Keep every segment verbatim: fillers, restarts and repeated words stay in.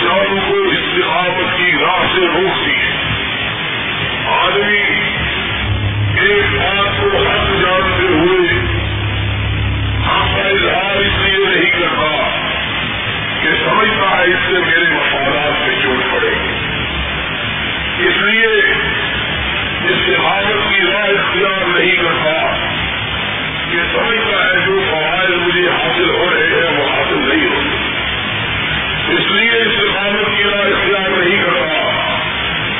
انسانوں کو استقامت کی راہ سے روکتی ہے. آدمی ایک بات کو حق جانتے ہوئے حق کا اظہار اس لیے نہیں کرتا کہ سمجھتا ہے اس سے میرے مفادات میں چوٹ پڑے گی، اس لیے استقامت کی راہ اختیار نہیں کرتا کہ سمجھتا ہے جو فوائد مجھے حاصل ہو رہے ہیں وہ حاصل نہیں ہو رہے، اس لیے استقامت کی راہ اختیار نہیں کرتا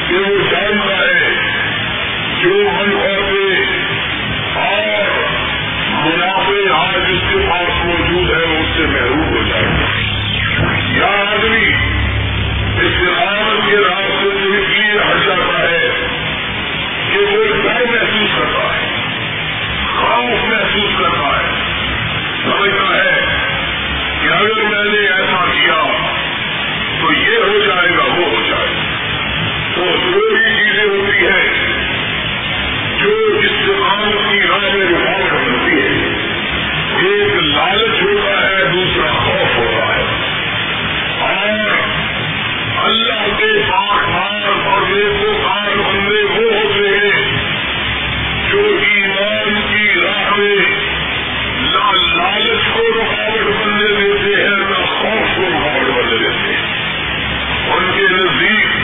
کہ وہ جانتا ہے جو منفعت اور منافع آج جس کے پاس موجود ہے اس سے محروم ہو جائے گا. یا آدمی استقامت کے راستے سے اس لیے ہٹ جاتا ہے کہ وہ ڈر محسوس کرتا ہے، خوف محسوس کرتا ہے، سمجھتا ہے کہ اگر میں نے ایسا کیا تو یہ ہو جائے گا وہ ہو جائے گا. تو جو بھی چیزیں ہوتی ہیں جو استقامت کی راہ میں رکاوٹ ہوتی ہے، ایک لالچ ہوتا ہے، دوسرا خوف ہوتا ہے، اور اللہ کے پاک بار اور نیکوکار بندے وہ ہوتے ہیں جو ایمان کی راہ میں نہ لالچ کو رکاوٹ بننے دیتے ہیں نہ خوف کو رکاوٹ بننے دیتے ہیں. ان کے نزدیک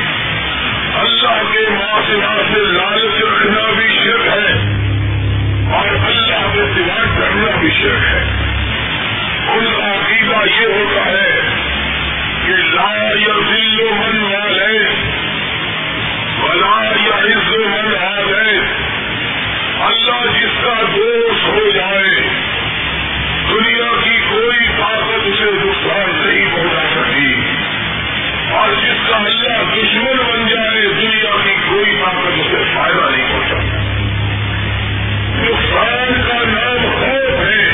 اللہ کے ماں سوا سے لالچ رکھنا بھی شرک ہے اور اللہ کے سوا کرنا بھی شرک ہے. ان کا عقیدہ یہ ہوتا ہے کہ لا یذل من والے ولا یعز من عادے، اللہ جس کا دوست ہو جائے دنیا کی کوئی طاقت اسے نقصان نہیں پہنچا سکتی، اور جس کا اللہ دشمن بن جائے دنیا کی کوئی طاقت اسے فائدہ نہیں پہنچا. نقصان کا نام خوف ہے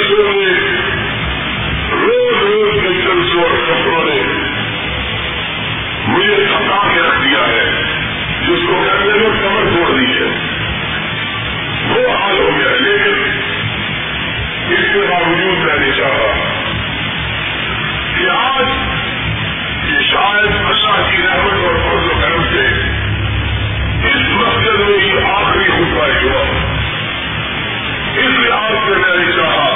مزدوروں نے روز روز کے چلسوں اور کپڑوں نے مجھے تھکا کے رکھ دیا ہے، جس کو کہتے ہیں کمر توڑ دی ہے، وہ حال ہو گیا. لیکن اس کے باوجود میں نے چاہا کہ آج یہ شاید اللہ کی رحمت اور فضل و کرم سے اس مسجد میں یہ آخری خطبہ ہوا. اس لحاظ سے میں نے چاہا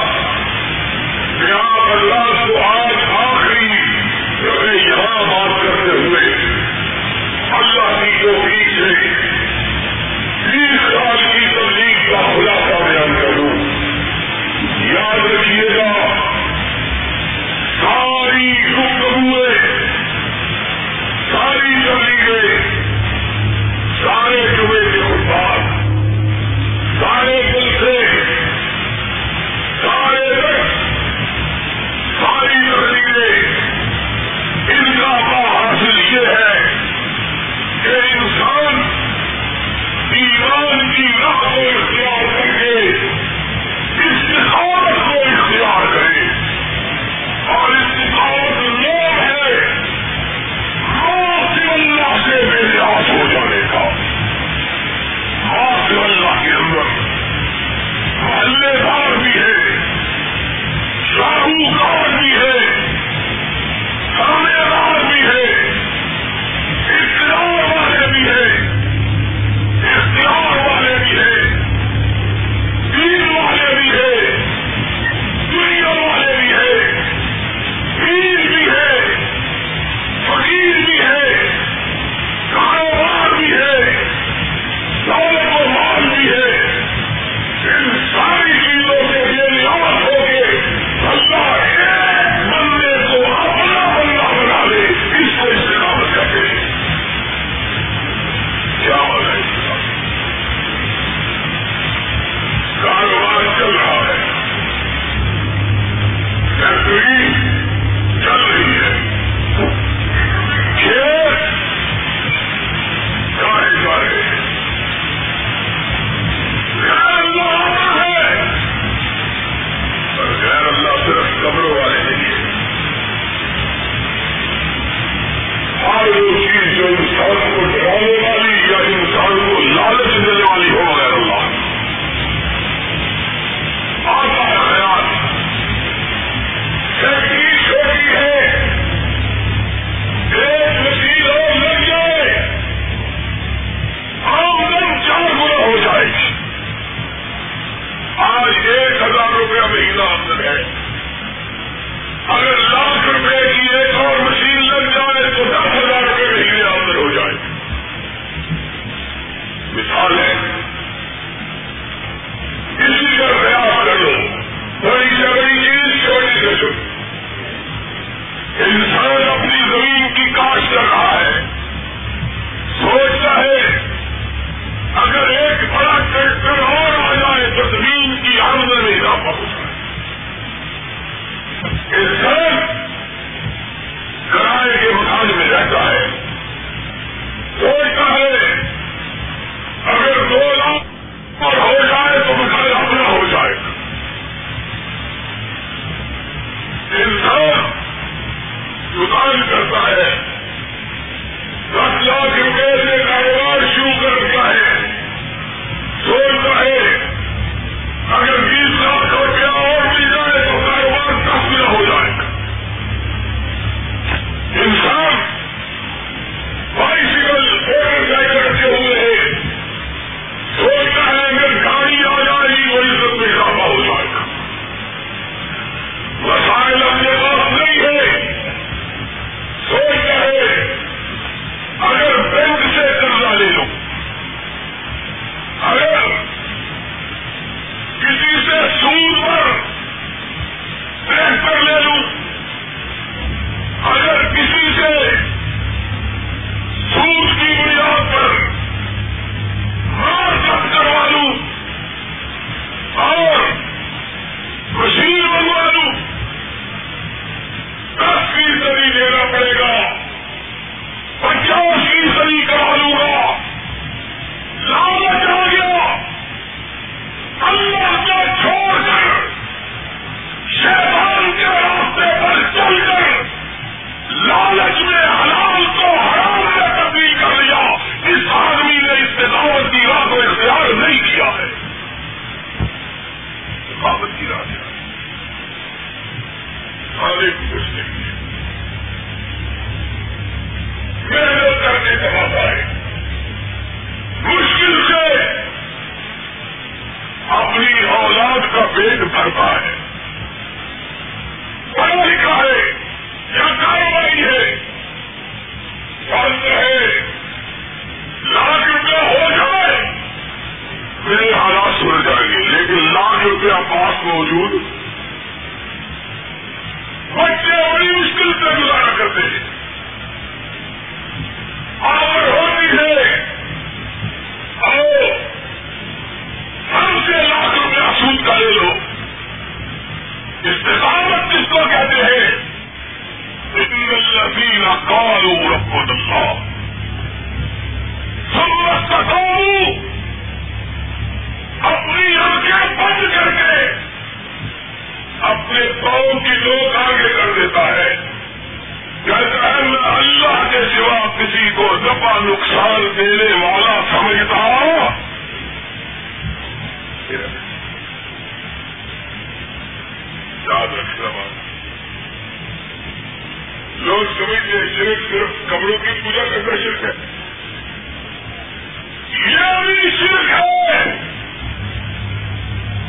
کہ آپ اللہ کو آج آخری یہاں بات کرتے ہوئے اللہ کی توفیق سے تیس سال کی تبلیغ کا خلاصہ بیان کروں. یاد رکھیے گا ساری گفتگویں، ساری تبلیغیں، سارے جمعے کے خطبات، سارے دل سے سارے رقص، ساری تقریریں، ان کا حاصل یہ ہے کہ انسان ایمان کی راہ کو اختیار کر کے استقامت کو اختیار کرے. اور استقامت وہ ہے معاذ اللہ سے بے نیاز ہو جانے کا. معاذ اللہ کے اندر محلے دار بھی ہے، شاہوکار بھی ہے، کانے دار بھی ہے، اختیار والے بھی ہے، اختیار والے بھی ہے، دین والے بھی ہے، دنیا والے بھی ہے، پیر بھی ہے، فقیر بھی ہے، کاروبار بھی ہے، دولت و مال بھی ہے. ان ساری چیزوں سے بے نیاز ہو کے اللہ ایک بندے کو اپنا بندہ بنا لے، اس کو استقامت کہتے ہیں. کیا ہوگا؟ کاروبار چل رہا ہے، فیکٹری چل رہی ہے، کھیت کاٹے جا رہے ہیں. اللہ آتا ہے اور غیر اللہ صرف قبروں والے نہیں ہے. ہر وہ چیز جو انسان کو ڈرانے والی یا انسان کو لالچ دینے والی ہو غیر اللہ آتا ہے. خیال فیکٹری چھوٹی ہے، ایک وسیل اور لگ جائے آمدن چار گنا ہو جائے گی. آج ایک ہزار روپیہ مہینہ آمدن ہے، اگر لاکھ روپے کی ایک اور مشین لگ جائے تو دس ہزار روپے مہینے آمدن ہو جائے. مثال ہے، اسی کا خیال کر لو، بڑی سے بڑی چیز چھوٹی سے چھوٹی. انسان اپنی زمین کی کاشت کر رہا ہے، سوچتا ہے اگر ایک بڑا ٹریکٹر اور آ جائے تو زمین کی آمدن میں اضافہ ہو جائے. انسان کرائے کے مکان میں رہتا ہے، سوچتا ہے اگر دو لاکھ پر ہو جائے تو مکان اپنا ہو جائے. انسان دکان کرتا ہے، دس لاکھ روپے سے کاروبار شروع کرتا ہے، سوچتا ہے اگر بیس لاکھ روپیہ اور مل جائے تو کاروبار دس گنا ہو جائے گا. انسان بائیسیکل موٹر سائیکل رکھے ہوئے ہیں، سوچتا ہے اگر گاڑی آ جائے گی وہ عزت میں اضافہ ہو جائے گا. وسائل اپنے پاس نہیں ہے، سوچتا ہے اگر بینک سے قرضہ کرنے کی کوشش کی، محنت کرنے کا موقع ہے، مشکل سے اپنی اولاد کا پیٹ بھرتا ہے، پڑھا لکھا ہے یا کاروباری ہے، شاستر ہے، لاکھ روپیہ ہو جائے میرے حالات سل جائیں گے، لیکن لاکھ روپیہ پاس موجود بچے بڑی مشکل سے گزارا کرتے ہیں، آمر ہوتی ہے اور ہم سے لاکھ روپیہ سود کا لے لو، استقامت کس کو کہتے ہیں؟ ان الذین قالوا ربنا اللہ ثم استقاموا، اپنی آنکھیں بند کر کے اپنے قوم کی لوگ آگے کر دیتا ہے، کہتا ہے میں اللہ کے سوا کسی کو نفع نقصان دینے والا سمجھتا ہوں، یاد رکھنا بات لوگ سمجھتے ہیں شرک صرف قبروں کی پوجا کرنا شرک ہے، یہ بھی شرک ہے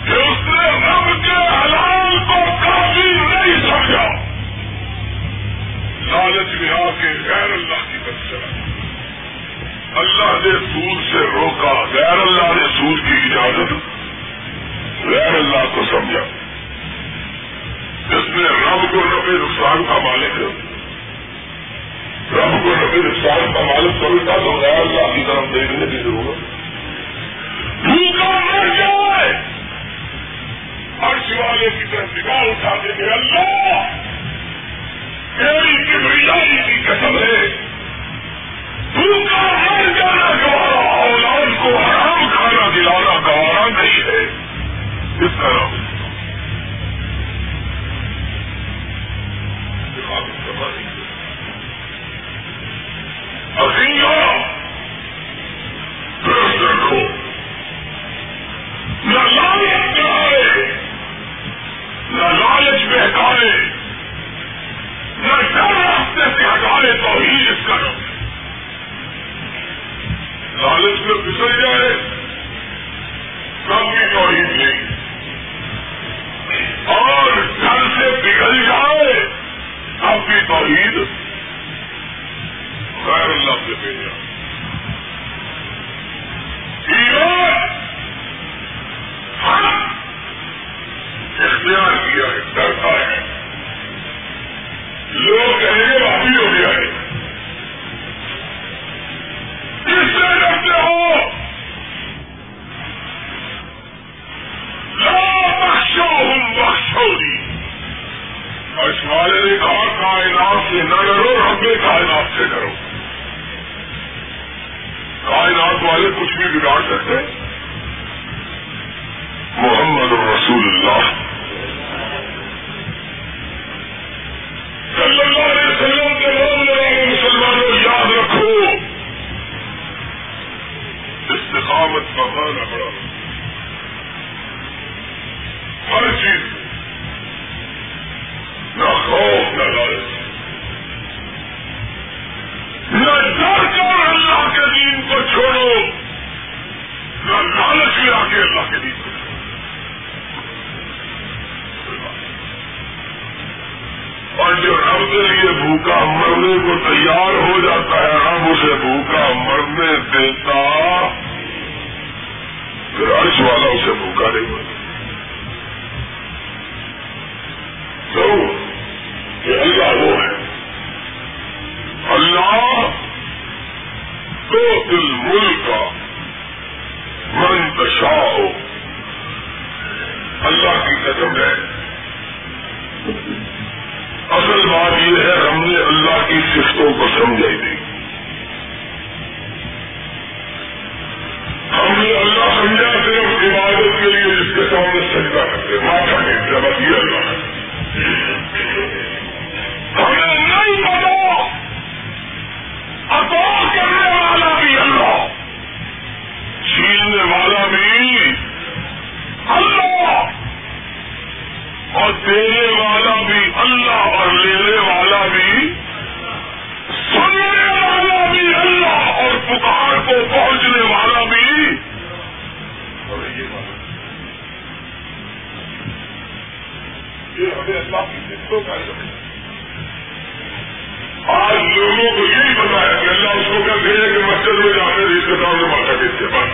کہ اس نے رب کے حلال کو کافی نہیں سمجھا، لالچ میں آ کے غیر اللہ کی طرف چلا، اللہ نے سود سے روکا، غیر اللہ نے سود کی اجازت، غیر اللہ کو سمجھا، جس نے رب کو رب نقصان کا مالک، رب کو رب نقصان کا مالک سمجھتا تو غیر اللہ کی طرف دیکھنے کی ضرورت، بھوکا مر جائے عرش والے کی طرف نگاہ اٹھا دے گے، اللہ تیری کبریائی کی قسم ہے، بھوکا مر جانا گوارا، اولاد کو حرام کھانا دلانا گوارا نہیں ہے، اس طرح رکھو نہ لالچ ڈرائے، نہ لالچ بہکارے، نہ ڈر راستے سے ہٹارے، تو ہی اس کا رکھ لالچ میں پھسل جائے تب بھی توحید نہیں، اور ڈر سے پگھل جائے تب بھی توحید غیر اللہ سے بھیجا، اختیار کیا ہے، ڈرتا ہے، لوگ کہنے باقی ہو گیا ہے، اس سے ڈرتے ہو، لا تخشوہم واخشونی، عرش والے نے کہا کائنات سے نہ ڈرو، رب کائنات سے ڈرو، کائنات والے کچھ بھی بگاڑ سکتے ہیں، محمد رسول اللہ صلی اللہ علیہ وسلم کے نام لگائے، مسلمانوں یاد رکھو استقامت کا معنی بڑا، ہر چیز نہ خوف نہ لالچ نہ ڈر کر اللہ کے دین کو چھوڑو، نہ لالچ میں آ کے اللہ کے دین کو چھوڑو، اور جو رب کے لیے بھوکا مرنے کو تیار ہو جاتا ہے رب اسے بھوکا مرنے دیتا، پھر عرش والا اسے بھوکا نہیں مرتا، تو یہ اللہ وہ ہے، اللہ تو دل ملک کا من تشاء، اللہ کی قسم ہے، اصل بات یہ ہے ہم نے اللہ کی صفتوں کو سمجھائی دی، ہم نے اللہ سمجھا صرف عبادت کے لیے جس کے سامنے سجدہ کرتے ماتھا ٹیکتے، بس یہ اللہ ہے، ہمیں نہیں پتا عطا کرنے والا بھی اللہ، چھیننے والا بھی اللہ، اور دینے والا بھی اللہ اور لینے والا بھی سننے والا بھی اللہ اور پکار کو پہنچنے والا بھی. یہ ہمیں اللہ کی ذکر کا علم ہے. آج لوگوں کو یہی بتایا کہ اللہ اس کو کہتے ہیں کہ مسجد میں جانے رشتے داروں سے ماتا دیتے بس.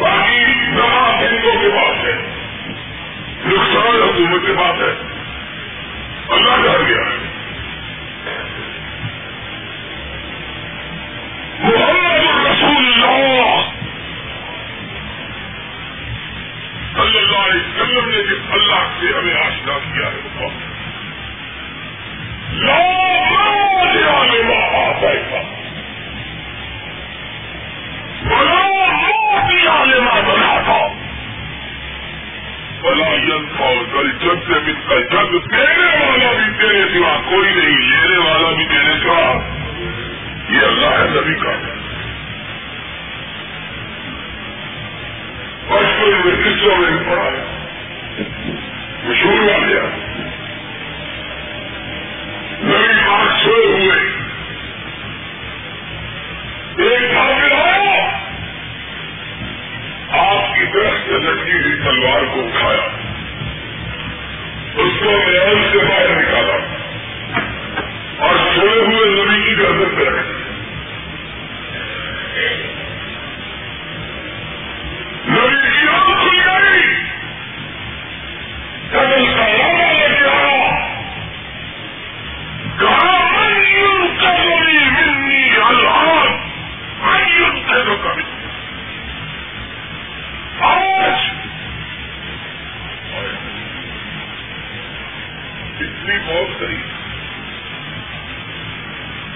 باقی تمام ہندوؤں کے پاس ہے، نقصان حکومت کے پاس ہے، اللہ کا گیا ہے. محمد رسول اللہ صلی اللہ علیہ وسلم نے جس اللہ سے ہمیں آشنا کیا ہے وہ بہت لا بنا تھا بلا یل جگ سے مل کر جگ دینے والا بھی تیرے سوا کوئی نہیں، لینے والا بھی تیرے سوا. یہ اللہ ہے نبی کا. بچپن میں کسوں نے پڑھایا مشہور والے نبی پاک سوئے ہوئے ایک حاضر آیا، آپ کی درخت سے لٹکی ہوئی تلوار کو اٹھایا، اس کو میان سے باہر نکالا اور سوئے ہوئے نبی کی گردن پہ رکھ دی. نبی کی آنکھ کھل گئی، جب اس کا ناما لے کے آیا کہا من تبنی منی الان من تبنی. آج اتنی موت کری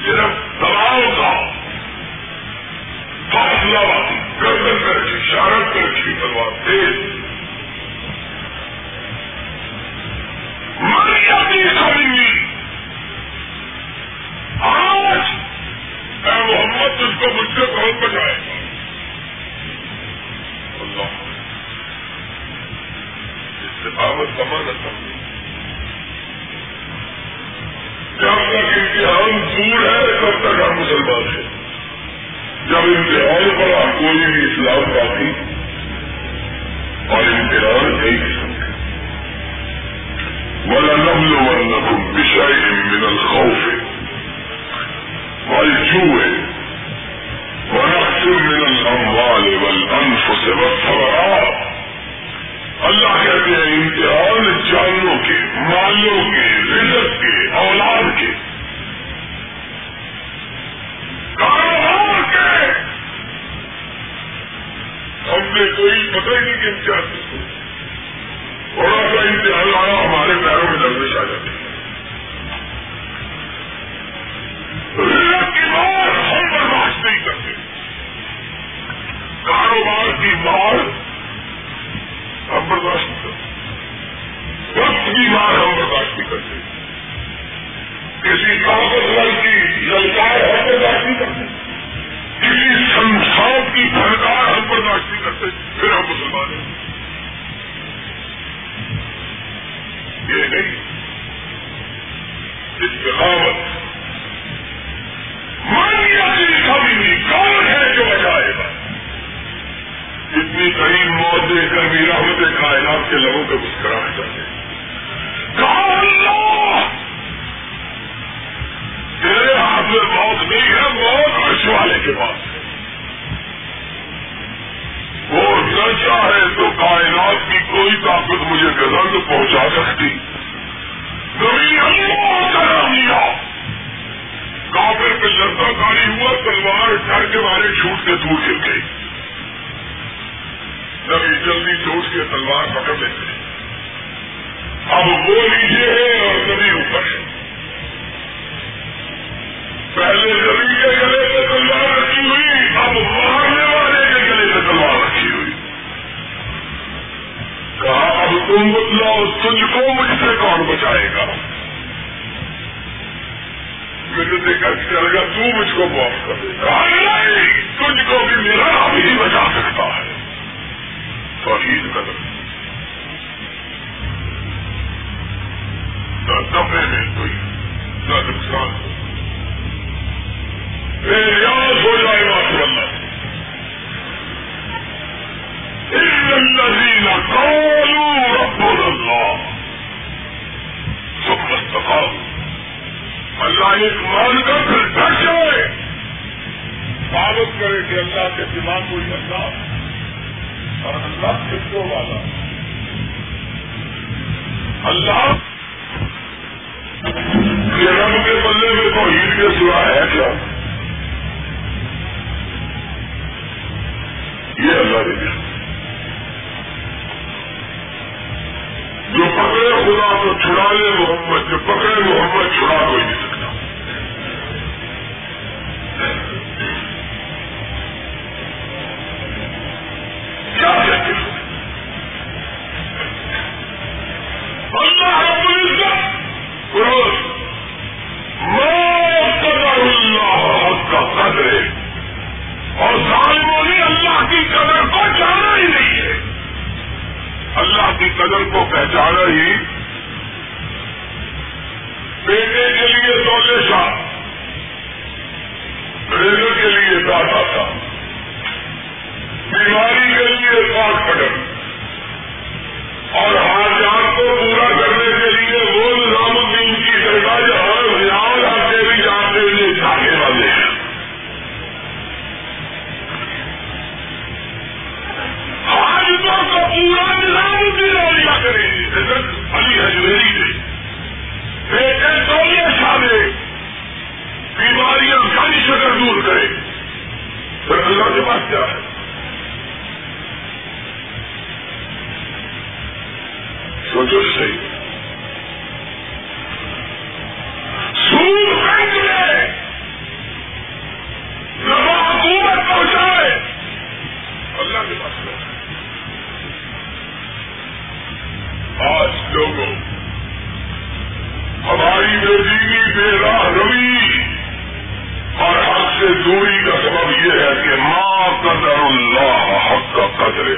صرف دباؤ کا فاصلہ والی گردن کر کے شارت کر کے بلوا تیز مریادی کریں گی. آج اے محمد اس کو مجھ سے بہت بچائے گا. استقامت سمانا سمجھے جب تک امتحان دور ہے تب تک ہم مسلمان ہیں. جب امتحان پر آپ کوئی بھی اسلام باقی اور امتحان نہیں سمجھے وَلَنَبْلُوَنَّكُمْ بِشَيْءٍ مِّنَ الْخَوْفِ وَالْجُوعِ وَنَقْسِمْ مِنَ الْأَمْوَالِ وَالْأَنفُسِ وَالثَّمَرَاتِ. اللہ کہتے ہیں امتحان جانوں کے، مالوں کے، رزق کے، اولاد کے، کاروبار کے. ہم نے کوئی پتہ ہی نہیں کہ امتحان تھوڑا سا امتحان آیا ہمارے پیروں میں لرزش آ جاتی ہے. رزق کی مار ہم برداشت نہیں کرتے، کاروبار کی مار ہم برداشت نہیں کرتے، وقت کی مار ہم برداشت نہیں کرتے، کسی طاقت ور کی للکار ہم برداشت نہیں کرتے، کسی سنسار کی پھڑکار ہم برداشت نہیں کرتے. پھر ہم مسلمان ہیں. یہ نہیں استقامت مانیہ کی کمی نہیں. کون ہے جو بچائے گا؟ اتنی قریب موت دے کر میرا ہوتے کائنات کے لوگوں کو مسکرانا چاہتے ہیں. تیرے ہاتھ میں موت نہیں ہے، موت عرش والے کے پاس ہے. وہ نہ چاہے تو کائنات کی کوئی طاقت مجھے غزل پہنچا سکتی. نبی اللہ کا نام لیا، کافر پہ لڑکا کاری ہوا، تلوار ڈر کے مارے چھوٹ کے دور چل گئی. نبی جلدی چھوٹ کے تلوار پکڑ لیتے ہیں، اب وہ نیچے ہیں اور نبی اوپر ہے. پہلے نبی کے گلے سے تلوار رکھی ہوئی، اب مارنے والے کے گلے سے تلوار رکھی ہوئی. کہا اب تم بتلاؤ تجھ کو مجھ سے کون بچائے گا؟ مجھے دیکھا چلے گا تو مجھ کو معاف کر دے. کہا نہیں، تجھ کو بھی میرا اب ہی بچا سکتا ہے. توحید قدر پیمنٹ ہوئی نہ نقصان ہو. بے نیاز ہو جائے اللہ ایک مان کر پھر ڈٹ جائے, تعلق کرے کہ اللہ کے سوا کوئی اللہ اور اللہ کتوں والا. اللہ کے رنگ کے بلے میں توحید کے سوا ہے کیا؟ یہ اللہ نے دیا جو پکڑے خدا کو چھڑا لے محمد, جو پکڑے محمد چھڑا کوئی نہیں سکتا. کیا کہتے ہیں اللہ رب العزت روز ما قدر اللہ حق کا قدر ہے, اور ظالموں نے اللہ کی قدر کو جانا ہی نہیں ہے, اللہ کی قدر کو پہچانا ہی. بیٹے کے لیے دولے شاہ, ریلو کے لیے دادا تھا, بیماری کے لیے پاک پٹن, اور حاجات کو پورا کرنے کے لیے وہ نظام الدین کی سرکار جہاں ریاض آتے بھی جاتے ہوئے جانے والے ہیں. حاجتوں کو پورا کریں گے علی حجویری نے, بیٹے دولیا شاہ نے بیماریاں گاڑی شکر دور کریں. پھر اللہ کے پاس کیا ہے؟ سوچو صحیح. سور بینک میں نوا حکومت پہنچائے, اللہ کے پاس کیا ہے؟ آج لوگوں ہماری بیدینی بے راہ روی اور حق سے دوری کا سبب یہ ہے کہ ما قدر اللہ حق کا قدر,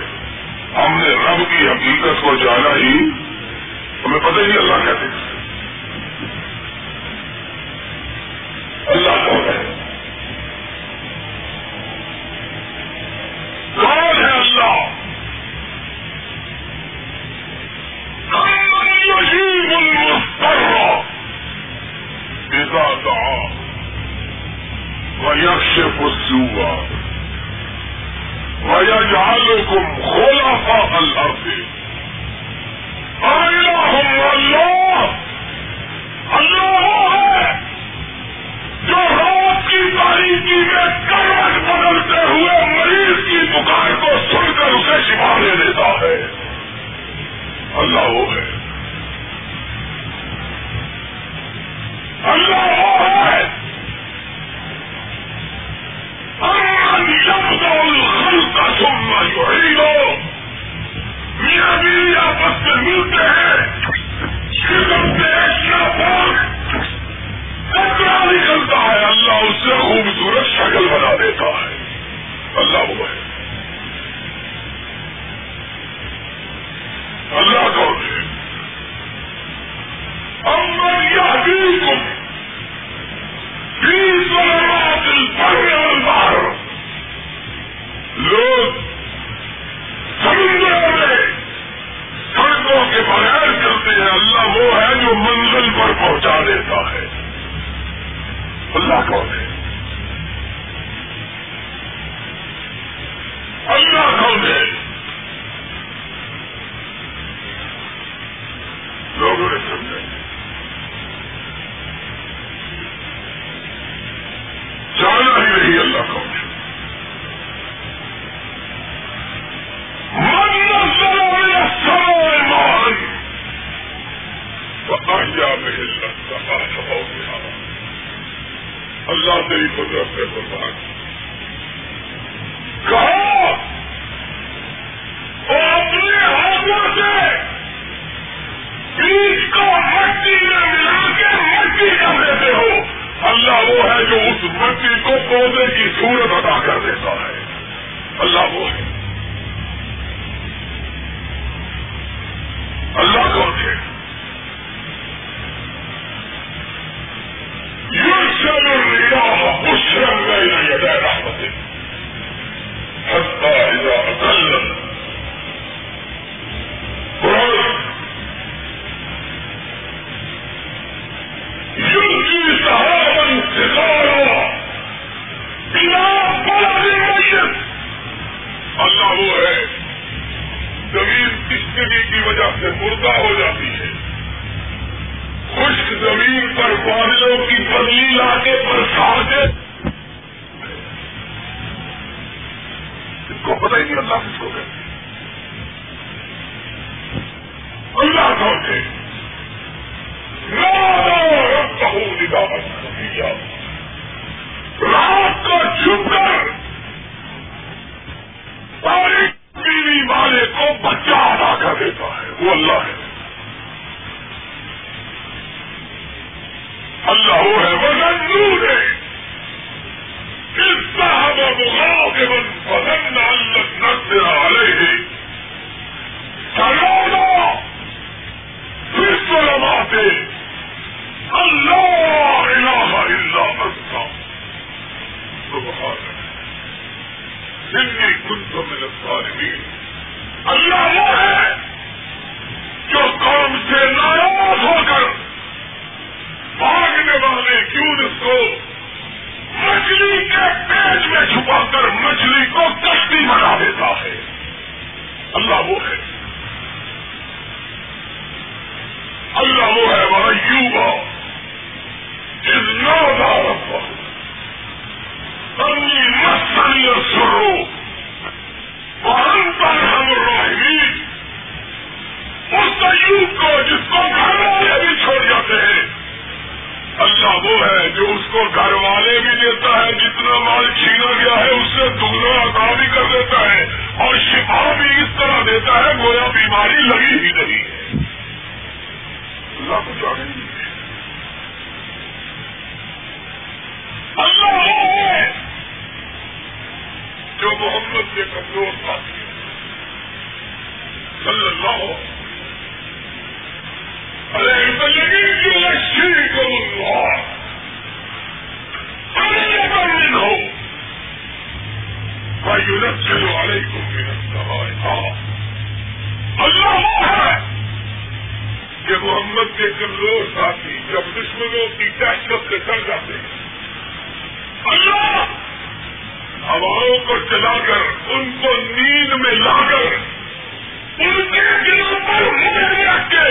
ہم نے رب کی حقیقت کو جانا ہی, ہمیں پتہ ہی اللہ کہتے ہیں اللہ کون ہے, کون ہے اللہ. يجيب المضطر إذا دعاه ويكشف السوء ويجعلكم خلفاء الأرض أإله مع الله. اللہ ہے جو رات کی تاریکی میں کروٹ بدلتے ہوئے مریض کی پکار کو سن کر اسے شفا دے دیتا ہے. اللہ وہ ہے, اللہ وہ ہے امن یبدأ الخلق ثم یعیدہ. میاں بیوی آپس میں ملتے ہیں, جسم سے ایسا پاک کپڑا نکلتا ہے, اللہ اس سے خوبصورت شکل بنا دیتا ہے. اللہ وہ ہے, اللہ کون ہے. امن یہدیکم فی ظلمات البر والبحر, لوگ سمندر میں سڑکوں کے بغیر چلتے ہیں, اللہ وہ ہے جو منزل پر پہنچا دیتا ہے. اللہ کون ہے, اللہ کون ہے. لوگوں نے سمجھا جانا ہی نہیں اللہ کا. من سرو یا سرو ایمان پتا کیا میں سکتا سباؤ گیا. اللہ تیری قدرت سے برباد کہو اور اپنے ہاتھوں سے بیج کو مٹی میں ملا کے مٹی کر دیتے ہو. اللہ وہ ہے جو اس مٹی کو پودے کی صورت عطا کر دیتا ہے. اللہ وہ ہے, اللہ کون ہے. پیدا ہو جاتی ہے. خشک زمین پر بادلوں کی پتلی لاٹے پر ساڑھے اس کو پتہ ہی نہیں اللہ کس کو کہتے ہیں. اللہ سوچے رات کو چھپ کر تاریخ بیوی والے کو بچہ ادا کر دیتا ہے وہ اللہ ہے. اللہ وہ ہے وزن نور ہے اس صاحب مغاضبا فظن ان لن نقدر علیہ سرعنا فی الظلمات ان لا الہ الا انت سبحانک انی کنت من الظالمین. اللہ وہ ہے جو قوم سے ناراض ہو کر بھاگنے والے کیوں کو مچھلی کے پیٹ میں چھپا کر مچھلی کو کشتی بنا دیتا ہے. اللہ وہ ہے. اللہ وہ ہے وہ یوبا اس نو دارا اپنی مسئلہ سرو پر ہم روحی اس ایوب کو جس کو گھر والے بھی چھوڑ جاتے ہیں. اللہ وہ ہے جو اس کو گھر والے بھی دیتا ہے جتنا مال چھینا گیا ہے اس سے دگنا عطا بھی کر دیتا ہے اور شفا بھی اس طرح دیتا ہے گویا بیماری لگی ہی نہیں ہے. اللہ کو جانے اللہ وہ ہے جو محمد کے کمزور ساتھی صلی اللہ علیہ شری کو ہو یورپ چلو والے کو اللہ ہے کہ محمد کے کمزور ساتھی جب دشمنوں کی طاقت سے کر جاتے ہیں اللہ ہواؤں کو چلا کر ان کو نیند میں لا کر ان کے دلوں پر مہر رکھ کے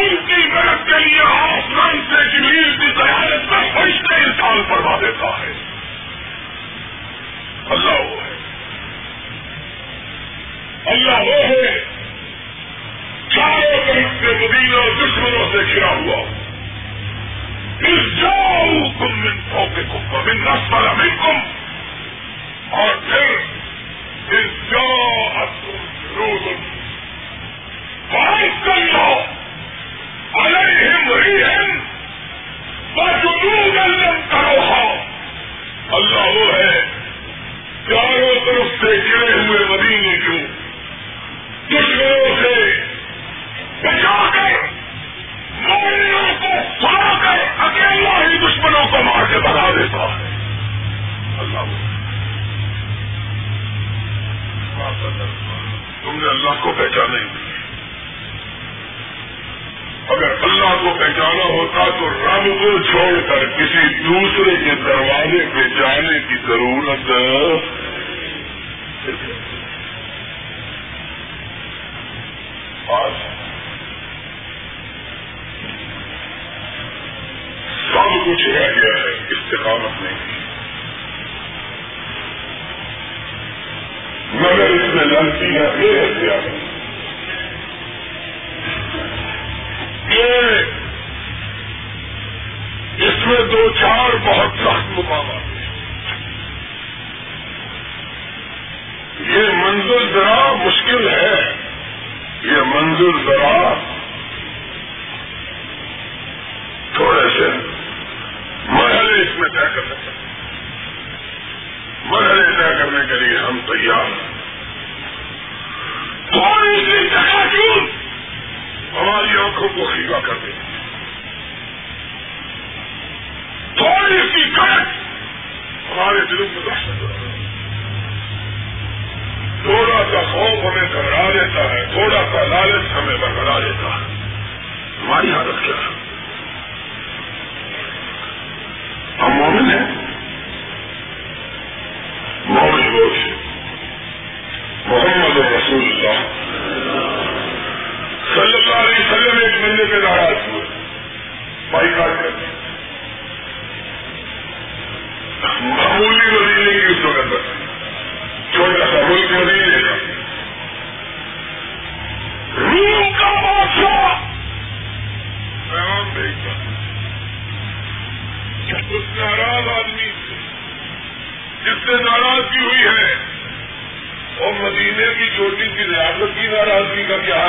ان کی مدد کے لیے آسمان سے جبریل کی سیاحت میں فرشتے انسان بڑھوا دیتا ہے. اللہ وہ ہے. اللہ وہ ہے چاروں طرف سے مدینہ دشمنوں سے گھرا ہوا جاؤکم من فوقکم ومن اسفل منکم اور پھر اس جاءتکم جنود فحاق بالله علیہم ریحا وجنودا لم تروہا. اللہ وہ ہے چاروں طرف سے گرے ہوئے مدینے کو دشمنوں سے بچا کر مومنوں کو سلا کر اکیلا ہی دشمنوں کو مار کے بھگا دیتا ہے. اللہ وہ تم نے اللہ کو پہچانا ہی نہیں. اگر اللہ کو پہچانا ہوتا تو رب کو چھوڑ کر کسی دوسرے کے دروازے پہ جانے کی ضرورت آج سب کچھ رہ گیا ہے استقامت نہیں مگر اس میں لڑکی کا یہ احتیاط ہے اس میں دو چار بہت سخت مقامات ہیں. یہ منزل ذرا مشکل ہے. یہ منزل ذرا تھوڑے سے مرحلے اس میں طے کرنا چاہیے. مرحلے طے کرنے کے لیے ہم تیار ہیں. تھوڑی سی تقاضوں ہماری آنکھوں کو خیرہ کر دیں. تھوڑی سی کٹ ہمارے دلوں کو دہشت ڈال تھوڑا سا خوف ہمیں گھبرا لیتا ہے. تھوڑا سا لالچ ہمیں بڑھا لیتا ہے. ہماری حالت کیا ہے؟ ہم مومن ہیں. مومن لوگ محمد رسول اللہ صلی اللہ علیہ وسلم لے کے ناراض ہوئے بائیکاٹ کر دیا. معمولی وزیرے کی اس وقت چھوٹا سا ملک وزیرے کا روم کا بادشاہ پیغام بھیجتا اس ناراض آدمی جس سے ناراضگی ہوئی ہے اور مدینے کی چھوٹی سی ریاست کی ناراضگی کا کیا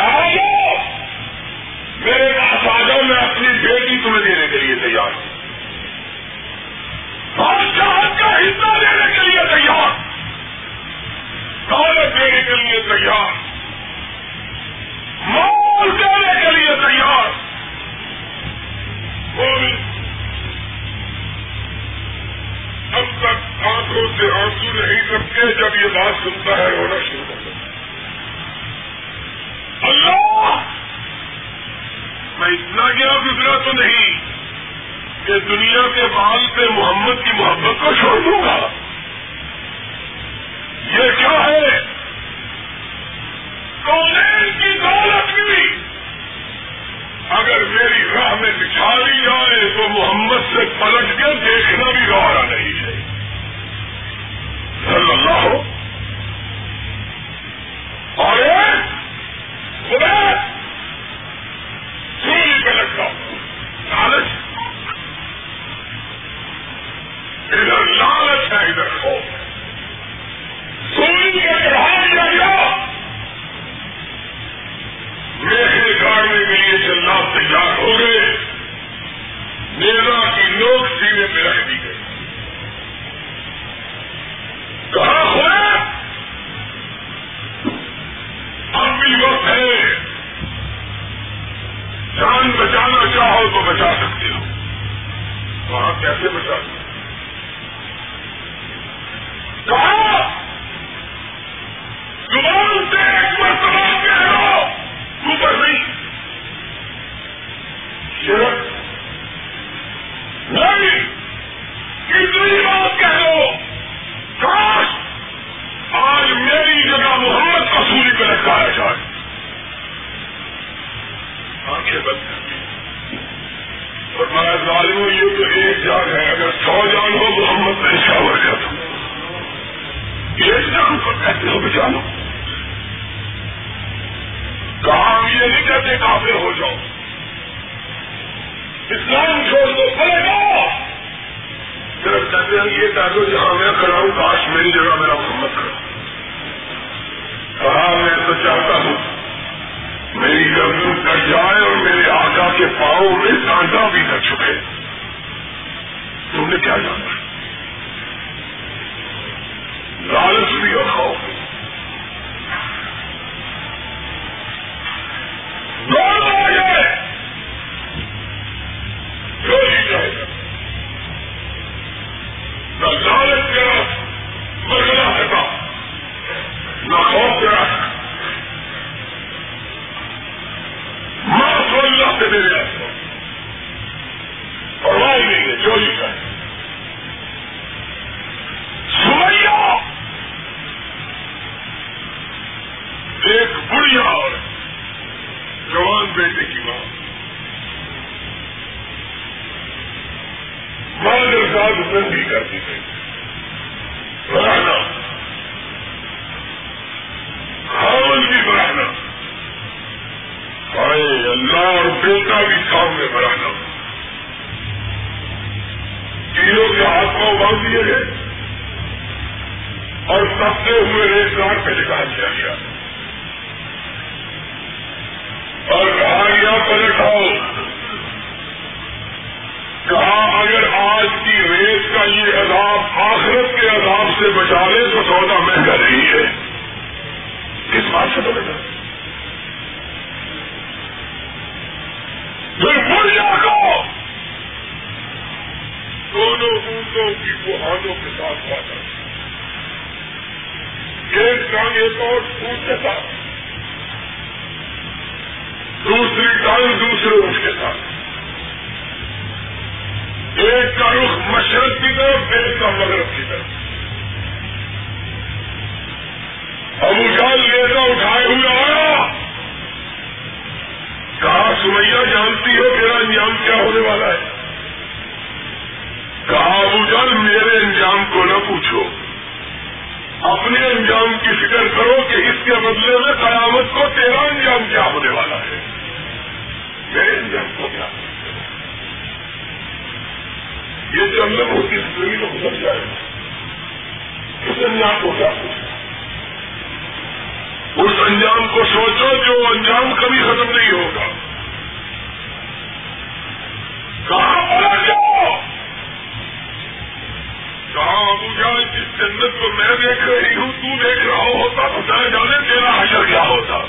میرے پاس آ جاؤ میں اپنی بیٹی تمہیں دینے کے لیے تیار ہوں, بادشاہ کا حصہ دینے کے لیے تیار, دولت دینے کے لیے تیار, مال دینے کے لیے تیار. وہ بھی اب تک آنکھوں سے آنسو نہیں کرتے, جب یہ بات سنتا ہے رونا شروع کر دیتا. اللہ میں اتنا گیا گزرا تو نہیں کہ دنیا کے بال پہ محمد کی محبت کو چھوڑ دوں گا. یہ کیا ہے کونین کی دولت بھی اگر میری راہ میں نکالی جائے تو محمد سے پلٹ کے دیکھنا بھی گوارا نہیں ہے. صلی اللہ ہو اور سوئی پلٹتا لالچ, ادھر لالچ ہے ادھر ہو سوئی کے چڑھائی جائے میرے گاڑنے کے لیے جلد تیار ہو گئے. میرا کی لوگ سینے میں رکھ دی گئی. کہاں ہوا اب بھی وقت ہے, جان بچانا چاہو تو بچا سکتے ہو, وہاں کیسے بچا سکتے. کہاں زبان سے ایک مرتبہ کہہ رہا ہو اوپر نہیں شرک نہیں, کتنی بات کہہ لو. کاش آج میری جگہ محمد کو سولی پہ لٹکایا جائے. آنکھیں بند کر دی اور میں ظالموں یہ تو ایک جان ہے, اگر سو جان ہو محمد میں شاور جاتا ہوں. ایک جان پر کہتے ہو بچانو, ہم یہ نہیں کہتے کافر ہو جاؤ, اسلام چھوڑ دو پڑے گا, صرف کہتے ہیں یہ کہہ دو جہاں میں کھڑا ہوں کاش میری جگہ میرا محمد کرو. کہا میں تو چاہتا ہوں میری گردن کٹ جائے اور میرے آقا کے پاؤں میں کانٹا بھی کر چکے. تم نے کیا جانا ہے لالچ بھی اور خوف بھی. نہ لالچ کرا مرغلہ ہٹا, نہ خوف کرا ماں اللہ سے میرے آپ اور لائی نہیں ہے چوری کا. سمیا ایک بڑھیا اور جوان بیٹے کی ماں ماں کے ساتھ زندگی کرتی تھی. براہنا خاون بھی براہنا, ہائے اللہ, اور بیٹا بھی سامنے براہنا. تینوں کے ہاتھ میں باندھ دیے گئے اور سبتے ہوئے ریٹ لاٹ پہ نکال دیا گیا اور کہا یہاں پلٹاؤ. کہا اگر آج کی ریت کا یہ عذاب آخرت کے عذاب سے بچا لے تو سودا مہنگا نہیں ہے. کس بات سے بنے گا پھر بڑھیا کو دونوں اونٹوں کی بہانوں کے ساتھ پاتا ایک کام ایک اور اونٹ کے ساتھ, دوسری ٹانگ دوسرے اونٹ کے ساتھ. ایک کا رخ مشرق کی طرف, ایک کا مغرب کی طرف. ابو جہل لیزا اٹھائے ہوئے آیا کہا سمیہ جانتی ہو میرا انجام کیا ہونے والا ہے؟ کہا ابو جہل میرے انجام کو نہ پوچھو، اپنے انجام کی فکر کرو کہ اس کے بدلے میں قیامت کو تیرا انجام کیا ہونے والا ہے، میرے انجام کو کیا؟ یہ جنگل ہوتی زندگی کو گزر جائے گا، اس انجام کو کیا پوچھنا؟ اس انجام کو سوچو جو انجام کبھی ختم نہیں ہوگا۔ کہاں پہنچ جاؤ، کہاں ابو جان جس جنت کو میں دیکھ رہی ہوں تو دیکھ رہا ہوتا تو نہ جانے تیرا حشر کیا ہوتا۔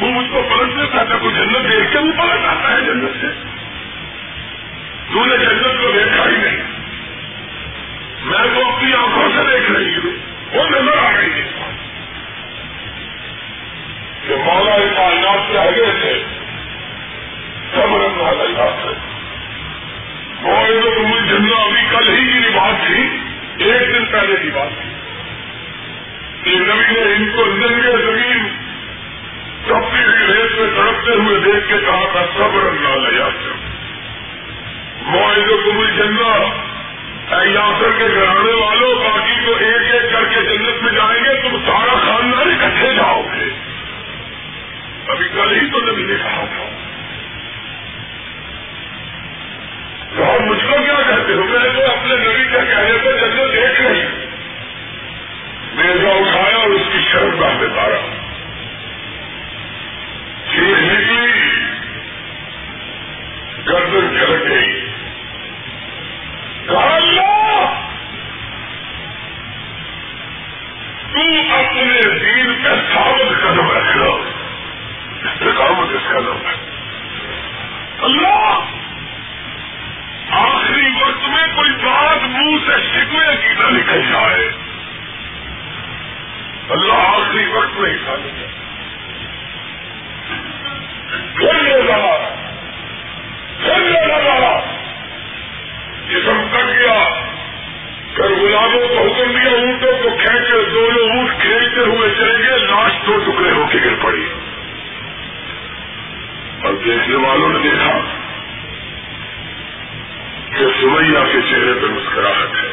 وہ مجھ کو پلٹ دیتا تھا، کوئی جنت دیکھ کے وہ پلٹ آتا ہے جنت سے، تو نے جنت کو دیکھا ہی نہیں، میں تو اپنی آنکھوں سے دیکھ رہی ہوں، وہ نظر آ رہی ہے کہ مولا کائنات سے آگے تھے، سب رنگ والا یاد ہے مولا تم جنگل۔ ابھی کل ہی کی بات تھی، ایک دن پہلے کی بات تھی کہ نبی نے ان کو زنگ زمین سبھی ریت میں سڑکتے ہوئے دیکھ کے کہا تھا سب رنگ والا یاد ہے مولا تم جنگل، یاسر کے گھرانے والوں باقی تو ایک ایک کر کے جنت میں جائیں گے، تم سارا خاندان اکٹھے جاؤ گے۔ ابھی کل ہی تو نبی نے کہا تھا، اور مجھ کو کیا کہتے ہو؟ میں تو اپنے نبی کے کہنے پہ جنت دیکھ رہی، میزا اٹھایا اور اس کی شرم کا میں تارا چیز نکلی، گردن چھلک گئی، اللہ تو اپنے دین پہ ثابت قدم رکھنا، استقامت اس کا نام ہے۔ اللہ آخری وقت میں کوئی بات منہ سے شکوے کی نہ نکل جائے، اللہ آخری وقت میں حصہ لے جائے۔ پھر یہ لگا پھر یہ لگا جسم کٹ گیا، پھر غلاموں کو حکم دیا اونٹوں کو کھینچے، دونوں اونٹ کھینچتے ہوئے چلے گئے، لاش دو ٹکڑے ہو کے گر پڑی، اور دیکھنے والوں نے دیکھا کہ سمیہ کے چہرے پہ مسکراہٹ ہے،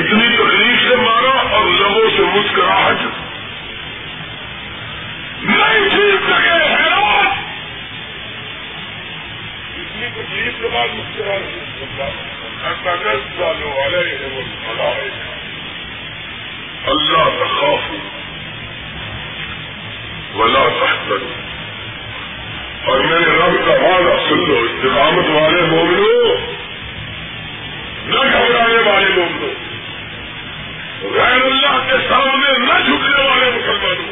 اتنی تکلیف سے مارا اور لبوں سے مسکراہٹ نہیں ٹھیک لگے، حیران تکلیف کے بعد مسکرا۔ اللہ تخافوا ولا تحزنوا، اور میرے رب کا وعدہ سن لو، استقامت والے مومنوں، نہ گھبرانے والے مومنوں، غیر اللہ کے سامنے نہ جھکنے والے مسلمانوں،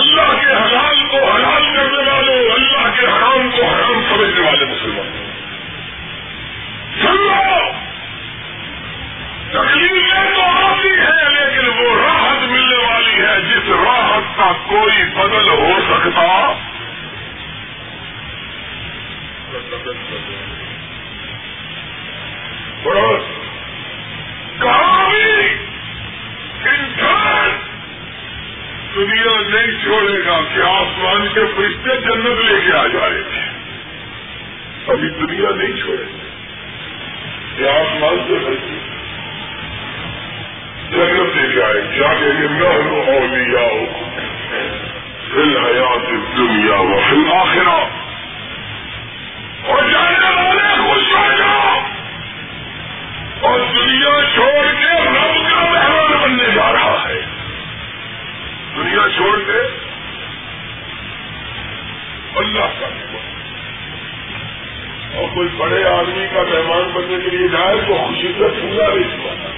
اللہ کے حلال کو حلال کرنے والوں، اللہ کے حرام کو حرام سمجھنے والے مسلمان، سن لو تکلیفیں تو آتی ہے لیکن وہ راحت ملنے والی ہے جس راحت کا کوئی بدل ہو سکتا۔ کہاں بھی انسان دنیا نہیں چھوڑے گا کہ آسمان کے فرشتے جنت لے کے آ جائے گے، ابھی دنیا نہیں چھوڑے گا کہ آسمان سے فرشتے جنت لے کے آئے گی، آگے یہ نحن اولیاؤکم فی الحیات الدنیا وفی الآخرہ، اور جانے والے خوش ہو جاؤ اور دنیا چھوڑ کے رب کا مہمان بننے جا رہا ہے، دنیا چھوڑ کے اللہ کا مہمان، اور کوئی بڑے آدمی کا مہمان بننے کے لیے جائے تو خوشی سے پھولا بھی چھوانا،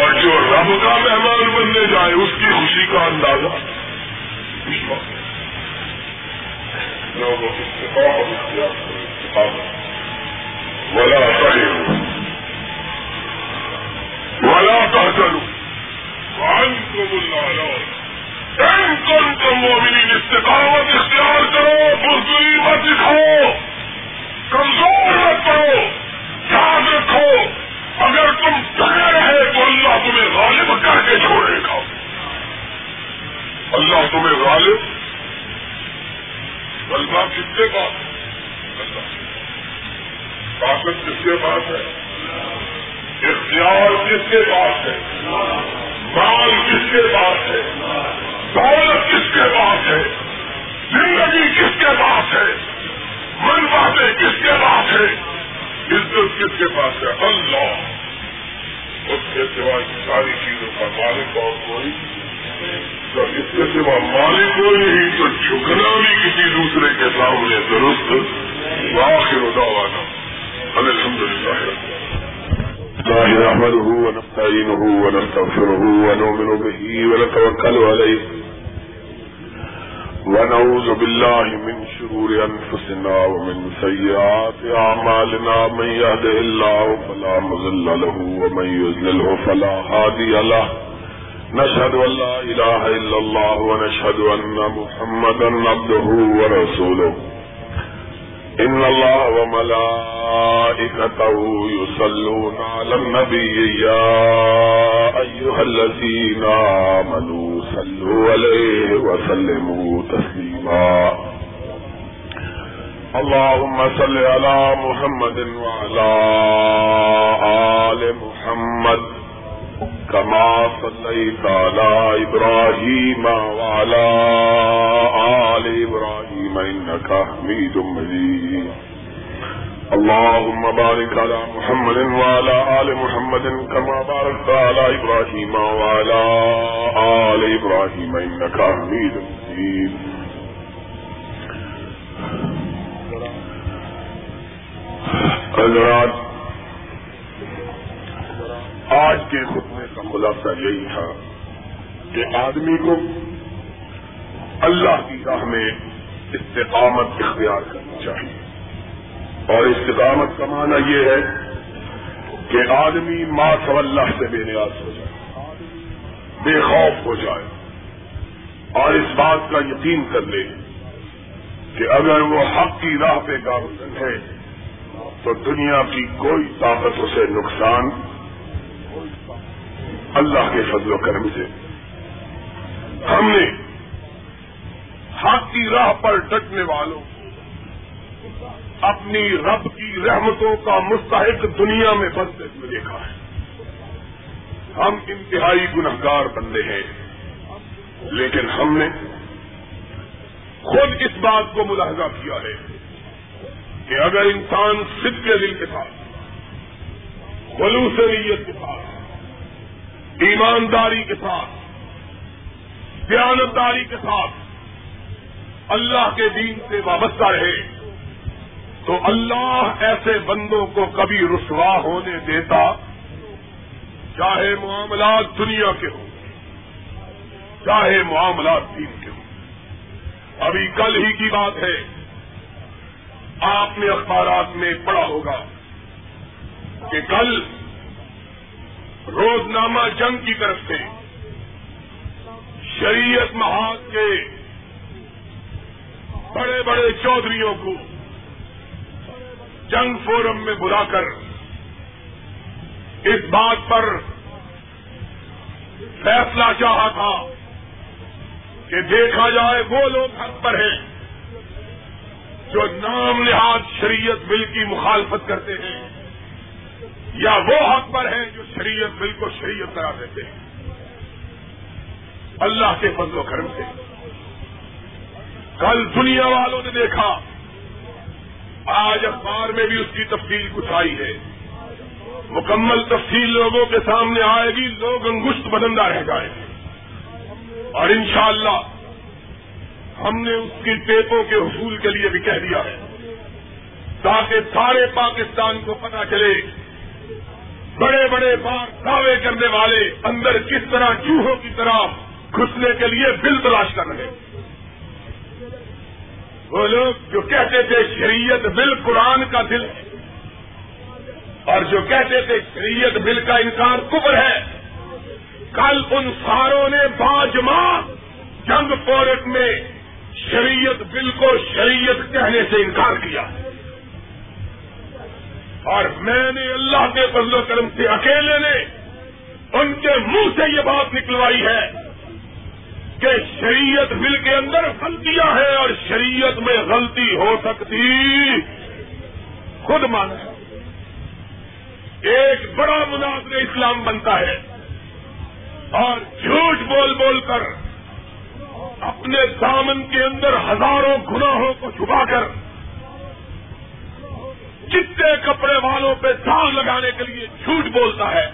اور جو رب کا مہمان بننے جائے اس کی خوشی کا اندازہ ولا تحزنوا ولا تحزنوا وأنتم الأعلون، إن كنتم مؤمنين استقامت اختیار کرو، بزدلی مت دکھاؤ، کمزور مت پڑو، یاد رکھو اگر تم ڈرے رہے تو اللہ تمہیں غالب کر کے چھوڑے گا، اللہ تمہیں غالب، غلبہ کس کے پاس ہے؟ اللہ طاقت کس کے پاس ہے؟ اختیار کس کے پاس ہے؟ مال کس کے پاس ہے؟ دولت کس کے پاس ہے؟ زندگی کس کے پاس ہے؟ منفعتیں کس کے پاس ہے؟ عزت کس کے پاس ہے؟ اللہ، اس کے سوا ساری چیزوں کا مالک اور کوئی، تو اس کے سوا مالک کوئی ہی، تو جھکنا بھی کسی دوسرے کے سامنے درست واخر دعوانا ان الحمد للہ نحمده ونستعینه ونستغفره ونؤمن به ونتوکل علیہ ونعوذ بالله من شرور أنفسنا ومن سيئات أعمالنا، من يهده الله فلا مضل له ومن يضلله فلا هادي له، نشهد أن لا إله إلا الله ونشهد أن محمدا عبده ورسوله، إن الله وملائكته يصلون على النبي يا أيها الذين آمنوا صلوا عليه وسلموا تسليما، اللهم صل على محمد وعلى آل محمد كما صليت على إبراهيم وعلى آل إبراهيم إنك حميد مجيد، اللهم بارك على محمد وعلى آل محمد كما باركت على إبراهيم وعلى آل إبراهيم إنك حميد مجيد. حضرات، آج کے خطبے کا خلاصہ یہی تھا کہ آدمی کو اللہ کی راہ میں استقامت اختیار کرنی چاہیے، اور استقامت کا معنی یہ ہے کہ آدمی ما سوى اللہ سے بے نیاز ہو جائے، بے خوف ہو جائے، اور اس بات کا یقین کر لے کہ اگر وہ حق کی راہ پہ گامزن ہے تو دنیا کی کوئی طاقت اسے نقصان اللہ کے فضل و کرم سے، ہم نے حق کی راہ پر ڈٹنے والوں اپنی رب کی رحمتوں کا مستحق دنیا میں بستے ہوئے دیکھا ہے۔ ہم انتہائی گنہگار بندے ہیں، لیکن ہم نے خود اس بات کو ملاحظہ کیا ہے کہ اگر انسان صدق دل کے ساتھ، خلوص نیت کے ساتھ، ایمانداری کے ساتھ، دیانتداری کے ساتھ اللہ کے دین سے وابستہ رہے تو اللہ ایسے بندوں کو کبھی رسوا ہونے دیتا، چاہے معاملات دنیا کے ہوں، چاہے معاملات دین کے ہوں۔ ابھی کل ہی کی بات ہے، آپ نے اخبارات میں پڑھا ہوگا کہ کل روزنامہ جنگ کی طرف سے شریعت محاذ کے بڑے بڑے چودھریوں کو جنگ فورم میں بلا کر اس بات پر فیصلہ چاہا تھا کہ دیکھا جائے وہ لوگ حق پر ہیں جو نام نہاد شریعت بل کی مخالفت کرتے ہیں، یا وہ حق پر ہیں جو شریعت بل کو شریعت قرار دیتے ہیں۔ اللہ کے فضل و کرم سے کل دنیا والوں نے دیکھا، آج اخبار میں بھی اس کی تفصیل کچھ آئی ہے، مکمل تفصیل لوگوں کے سامنے آئے گی، لوگ انگشت بدندہ رہ جائیں گے، اور انشاءاللہ ہم نے اس کی ٹیپوں کے حصول کے لیے بھی کہہ دیا ہے تاکہ سارے پاکستان کو پتہ چلے بڑے بڑے بار دعوے کرنے والے اندر کس طرح چوہوں کی طرح گھسنے کے لیے بل تلاش کر رہے ہیں۔ وہ لوگ جو کہتے تھے شریعت بل قرآن کا دل ہے، اور جو کہتے تھے شریعت بل کا انکار کفر ہے، کل ان ساروں نے باجماع جنگ فورٹ میں شریعت بل کو شریعت کہنے سے انکار کیا، اور میں نے اللہ کے فضل و کرم سے اکیلے نے ان کے منہ سے یہ بات نکلوائی ہے کہ شریعت بل کے اندر غلطیاں ہیں اور شریعت میں غلطی ہو سکتی خود مانا ایک بڑا مناظر اسلام بنتا ہے اور جھوٹ بول بول کر اپنے دامن کے اندر ہزاروں گناہوں کو چھپا کر چٹے کپڑے والوں پہ داغ لگانے کے لیے جھوٹ بولتا ہے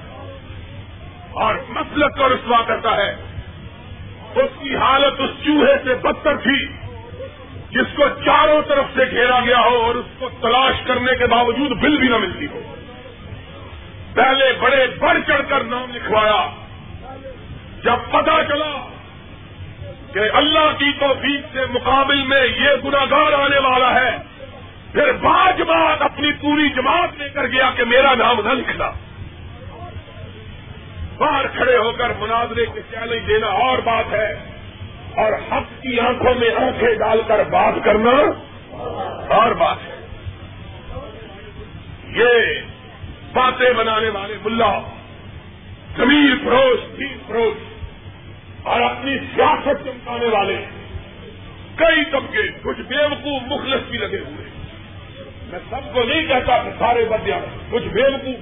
اور مسلک کو رسوا کرتا ہے. اس کی حالت اس چوہے سے بدتر تھی جس کو چاروں طرف سے گھیرا گیا ہو اور اس کو تلاش کرنے کے باوجود بل بھی نہ ملتی ہو. پہلے بڑے بڑھ چڑھ کر نام لکھوایا, جب پتا چلا کہ اللہ کی توفیق سے مقابل میں یہ گناہگار آنے والا ہے, پھر باجماعت اپنی پوری جماعت لے کر گیا کہ میرا نام نہ لکھنا. باہر کھڑے ہو کر مناظرے کے چیلنج دینا اور بات ہے, اور حق کی آنکھوں میں آنکھیں ڈال کر بات کرنا اور بات ہے. یہ باتیں بنانے والے ملا زمین فروش تین فروش اور اپنی سیاست چمکانے والے کئی طبقے, کچھ بیوقوف مخلص بھی لگے ہوئے. میں سب کو نہیں کہتا کہ سارے بدیا, کچھ بیوقوف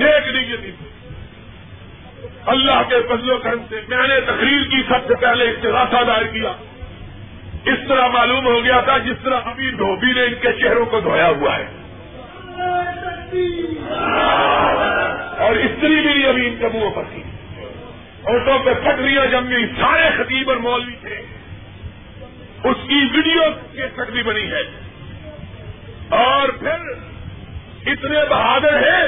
نیک نیتی. اللہ کے فضل و کرم سے میں نے تقریر کی سب سے پہلے اختلاف دائر کیا. اس طرح معلوم ہو گیا تھا جس طرح ابھی دھوبی نے ان کے چہروں کو دھویا ہوا ہے, اور استری بھی ابھی ان کے منہوں پر تھی. آٹو پہ پٹریاں جم گئی, سارے خطیب اور مولوی تھے. اس کی ویڈیو کے سٹ بھی بنی ہے, اور پھر اتنے بہادر ہیں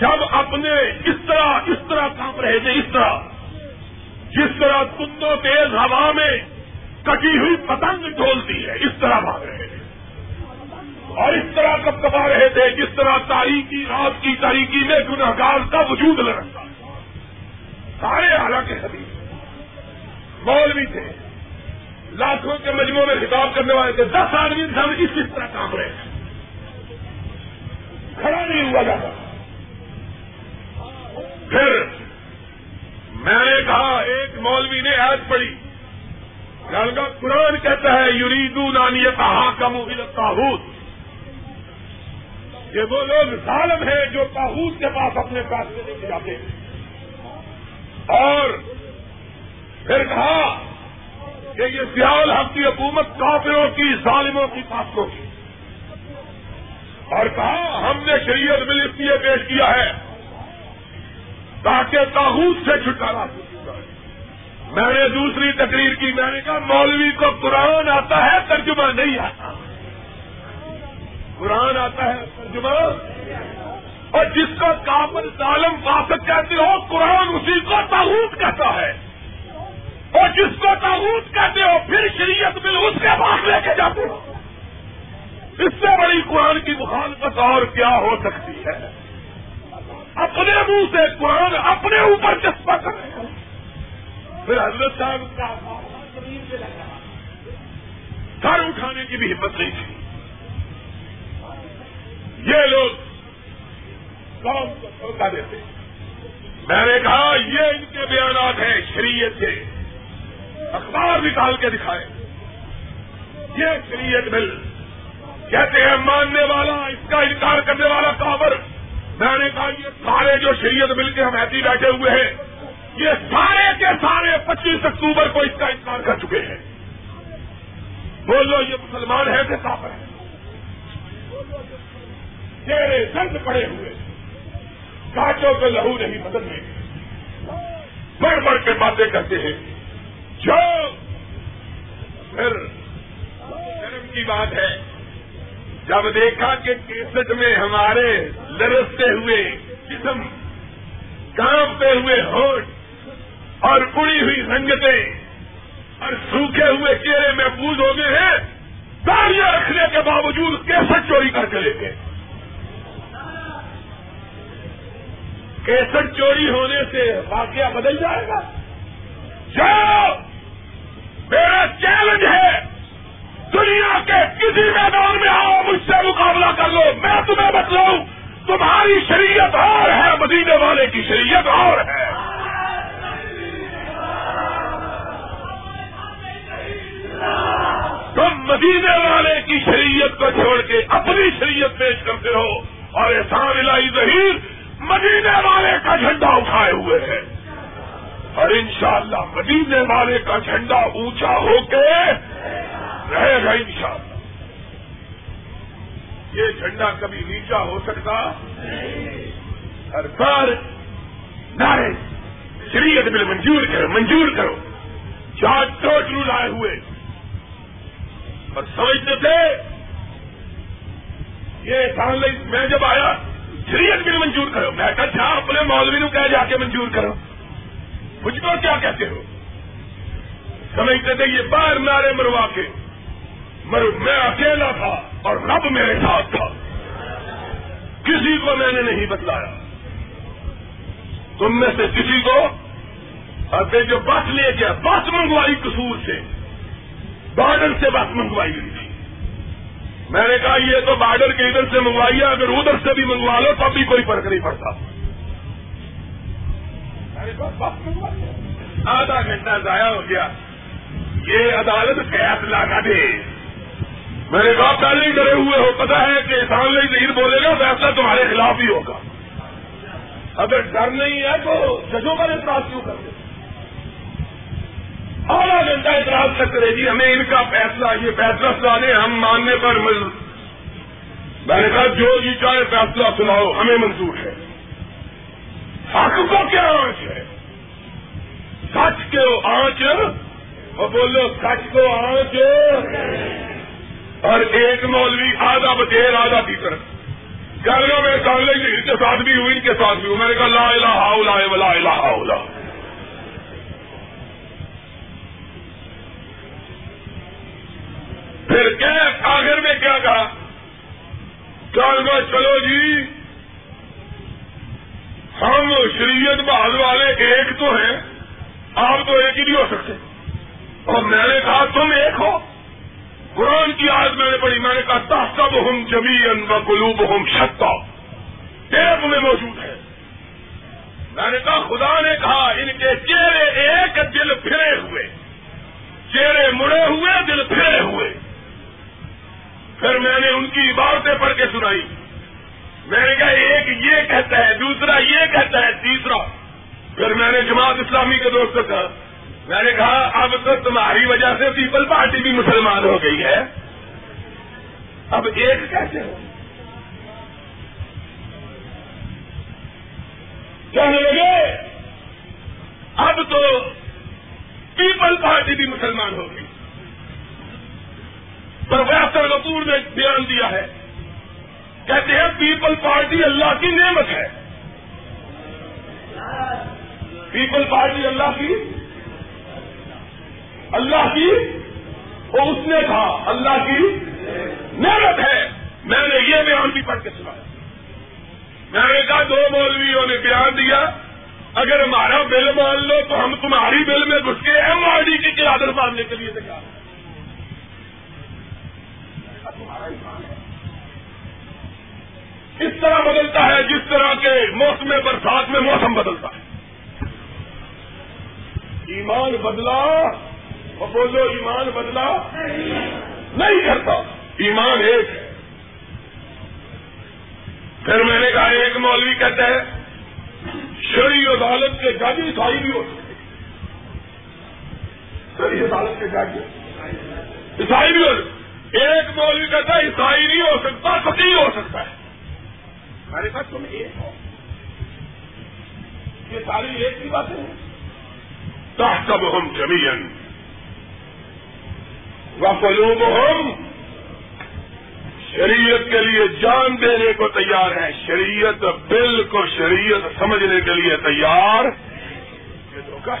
جب اپنے اس طرح اس طرح کام رہے تھے, اس طرح جس طرح کتوں تیز ہوا میں کٹی ہوئی پتنگ ڈھولتی ہے اس طرح بھاگ رہے تھے, اور اس طرح کب کبا رہے تھے جس طرح تاریکی رات کی تاریکی میں گنہگار کا وجود لڑکتا. سارے حالانکہ حدیث مولوی تھے, لاکھوں کے مجموعے میں خطاب کرنے والے تھے. دس آدمی سامنے اس اس طرح کام رہے تھے, کھڑا نہیں ہوا جاتا. پھر میں نے کہا, ایک مولوی نے آیت پڑھی, لڑکا قرآن کہتا ہے یریدون ان یتحاکموا الی الطاغوت, یہ وہ لوگ ظالم ہیں جو طاغوت کے پاس اپنے فیصلے لے کے جاتے ہیں. اور پھر کہا کہ یہ ضیاء الحق کی حکومت کافروں کی, ظالموں کی, فاسقوں کی. اور کہا ہم نے شریعت بل اس لیے پیش کیا ہے تاکہ طاغوت سے چھٹکارا ہو. میں نے دوسری تقریر کی, میں نے کہا مولوی کو قرآن آتا ہے ترجمہ نہیں آتا, قرآن آتا ہے ترجمہ, اور جس کو کافر ظالم فاسق کہتے ہو قرآن اسی کو طاغوت کہتا ہے, اور جس کو طاغوت کہتے ہو پھر شریعت بل اس کے پاس لے کے جاتے ہو. اس سے بڑی قرآن کی مخالفت اور کیا ہو سکتی ہے؟ اپنے منہ سے قرآن اپنے اوپر چسپا کر رہے ہیں. پھر حضرت صاحب کا سر اٹھانے کی بھی ہمت نہیں تھی. یہ لوگ قوم کو دھوکہ دیتے. میں نے کہا یہ ان کے بیانات ہیں شریعت سے, اخبار نکال کے دکھائے. یہ شریعت بل کہتے ہیں ماننے والا, اس کا انکار کرنے والا کافر. میں نے کہا یہ سارے جو شریعت بل کے حمایتی بیٹھے ہوئے ہیں یہ سارے کے سارے پچیس اکتوبر کو اس کا انکار کر چکے ہیں. بولو یہ مسلمان ہے کہ کافر ہے؟ چہرے درد پڑے ہوئے, کانٹوں پہ لہو نہیں بدلنے, بڑھ بڑھ کے باتیں کرتے ہیں. جو پھر شرم کی بات ہے جب دیکھا کہ کیسٹ میں ہمارے لرستے ہوئے جسم, کانپتے ہوئے ہونٹ اور اڑی ہوئی رنگتیں اور سوکھے ہوئے چہرے محفوظ ہو گئے ہیں, داڑیاں رکھنے کے باوجود کیسٹ چوری کر کے لے گئے. کیسٹ چوری ہونے سے واقعہ بدل جائے گا؟ جو میرا چیلنج ہے دنیا کے کسی میدان میں آؤ, مجھ سے مقابلہ کر لو, میں تمہیں بتلاؤں تمہاری شریعت اور ہے, مدینے والے کی شریعت اور ہے. مدینے والے کی شریعت کو چھوڑ کے اپنی شریعت پیش کرتے ہو اور احسان الہی ظہیر مدینے والے کا جھنڈا اٹھائے ہوئے ہیں، اور انشاءاللہ مدینے والے کا جھنڈا اونچا ہو کے رہے گا انشاءاللہ۔ یہ جھنڈا کبھی نیچا ہو سکتا ہر بار نعرے شریعت بل منظور کرو منظور کرو چاٹ ٹوٹ لائے ہوئے، اور سمجھتے تھے یہ سال میں جب آیا شریعت بل منظور کرو، میں کہا کیا اپنے مولوی نو کہہ جا کے منظور کرو، مجھ کو کیا کہتے ہو؟ سمجھتے تھے یہ باہر نعرے مروا کے میں اکیلا تھا اور رب میرے ساتھ تھا، کسی کو میں نے نہیں بتلایا، تم میں سے کسی کو۔ اور یہ جو بس لے گیا، بس منگوائی قصور سے، بارڈر سے بس منگوائی گئی تھی، میں نے کہا یہ تو بارڈر کے ادھر سے منگوائی ہے، اگر ادھر سے بھی منگوا لو تب بھی کوئی فرق نہیں پڑتا۔ آدھا گھنٹہ ضائع ہو گیا، یہ عدالت فیصلہ نہ دے۔ میں نے کہا پہلے ہی ڈرے ہوئے ہو، پتا ہے کہ احسان الہی ظہیر بولے گا فیصلہ تمہارے خلاف ہی ہوگا، اگر ڈر نہیں ہے تو ججوں کا اعتراض کیوں کرتے؟ آدھا گھنٹہ اعتراض تک کرے گی، ہمیں ان کا فیصلہ یہ فیصلہ سنانے ہم ماننے پر مجبور۔ میں نے کہا جو جی چاہے فیصلہ سناؤ ہمیں منظور ہے، حق کو کیا آنچ ہے، سچ کے آنچ، وہ بولو سچ کو آنچ۔ اور ایک مولوی آدھا بتیر آدھا تیتر کہہ رہا میں سامنے ان کے ساتھ بھی ہوں ان کے ساتھ بھی ہوں، میں نے کہا لا الہ الا اللہ ولا الہ الا اللہ۔ پھر کیا آخر میں کیا کہا؟ کہا چلو جی ہم شریعت بہاد والے ایک تو ہیں، آپ تو ایک ہی نہیں ہو سکتے، اور میں نے کہا تم ایک ہو، قرآن کی آیت میں نے پڑھی، میں نے کہا تحسبہم جمیعا وقلوبہم شتیٰ، ایک میں موجود ہے، میں نے کہا خدا نے کہا ان کے چہرے ایک دل پھرے ہوئے، چہرے مڑے ہوئے دل پھرے ہوئے۔ پھر میں نے ان کی عبارتیں پڑھ کے سنائی، میں نے کہا ایک یہ کہتا ہے، دوسرا یہ کہتا ہے، تیسرا۔ پھر میں نے جماعت اسلامی کے دوستوں سے کہا، میں نے کہا اب تو تمہاری وجہ سے پیپل پارٹی بھی مسلمان ہو گئی ہے، اب ایک کیسے ہو؟ کہنے لگے اب تو پیپل پارٹی بھی مسلمان ہو گئی۔ پروفیسر غفور نے بیان دیا ہے، کہتے ہیں پیپل پارٹی اللہ کی نعمت ہے، پیپل پارٹی اللہ کی اللہ کی اور اس نے کہا اللہ کی نعمت ہے۔ میں نے یہ بیان بھی پڑھ کے سنایا، میں نے کہا دو مولویوں نے بیان دیا اگر ہمارا بل مان لو تو ہم تمہاری بل میں گھس کے ایم آر ڈی کی چادر باندھنے کے لیے تیار ہیں۔ اس طرح بدلتا ہے جس طرح کے موسم برسات میں موسم بدلتا ہے۔ ایمان بدلا وہ بولو ایمان بدلا نہیں کرتا، ایمان ایک ہے۔ پھر میں نے کہا ایک مولوی کہتا ہے شرعی عدالت کے جج عیسائی بھی ہو سکتے، شرعی عدالت کے جج عیسائی بھی ہو سکتے۔ ایک مولوی کہتا ہے عیسائی نہیں ہو سکتا، فقیہ ہو سکتا ہے۔ ہمارے ساتھ تم ایک ہو، یہ ساری ایک کی باتیں ہیں۔ تحسبہم جمیعا وقلوبہم، شریعت کے لیے جان دینے کو تیار ہے، شریعت بل کو شریعت سمجھنے کے لیے تیار۔ یہ دھوکہ ہے۔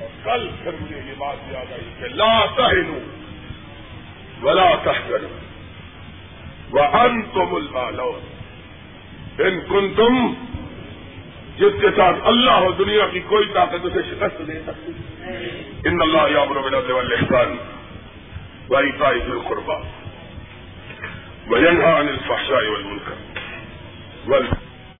اور کل پھر مجھے یہ بات یاد آئی کہ لا تہنوا ولا تحزنوا وانتم الاعلون ان کنتم، جس کے ساتھ اللہ اور دنیا کی کوئی طاقت اسے شکست دے سکتی۔ ان اللہ یامر بالعدل والاحسان وایتاء ذی القربی وینہی عن الفحشاء والمنکر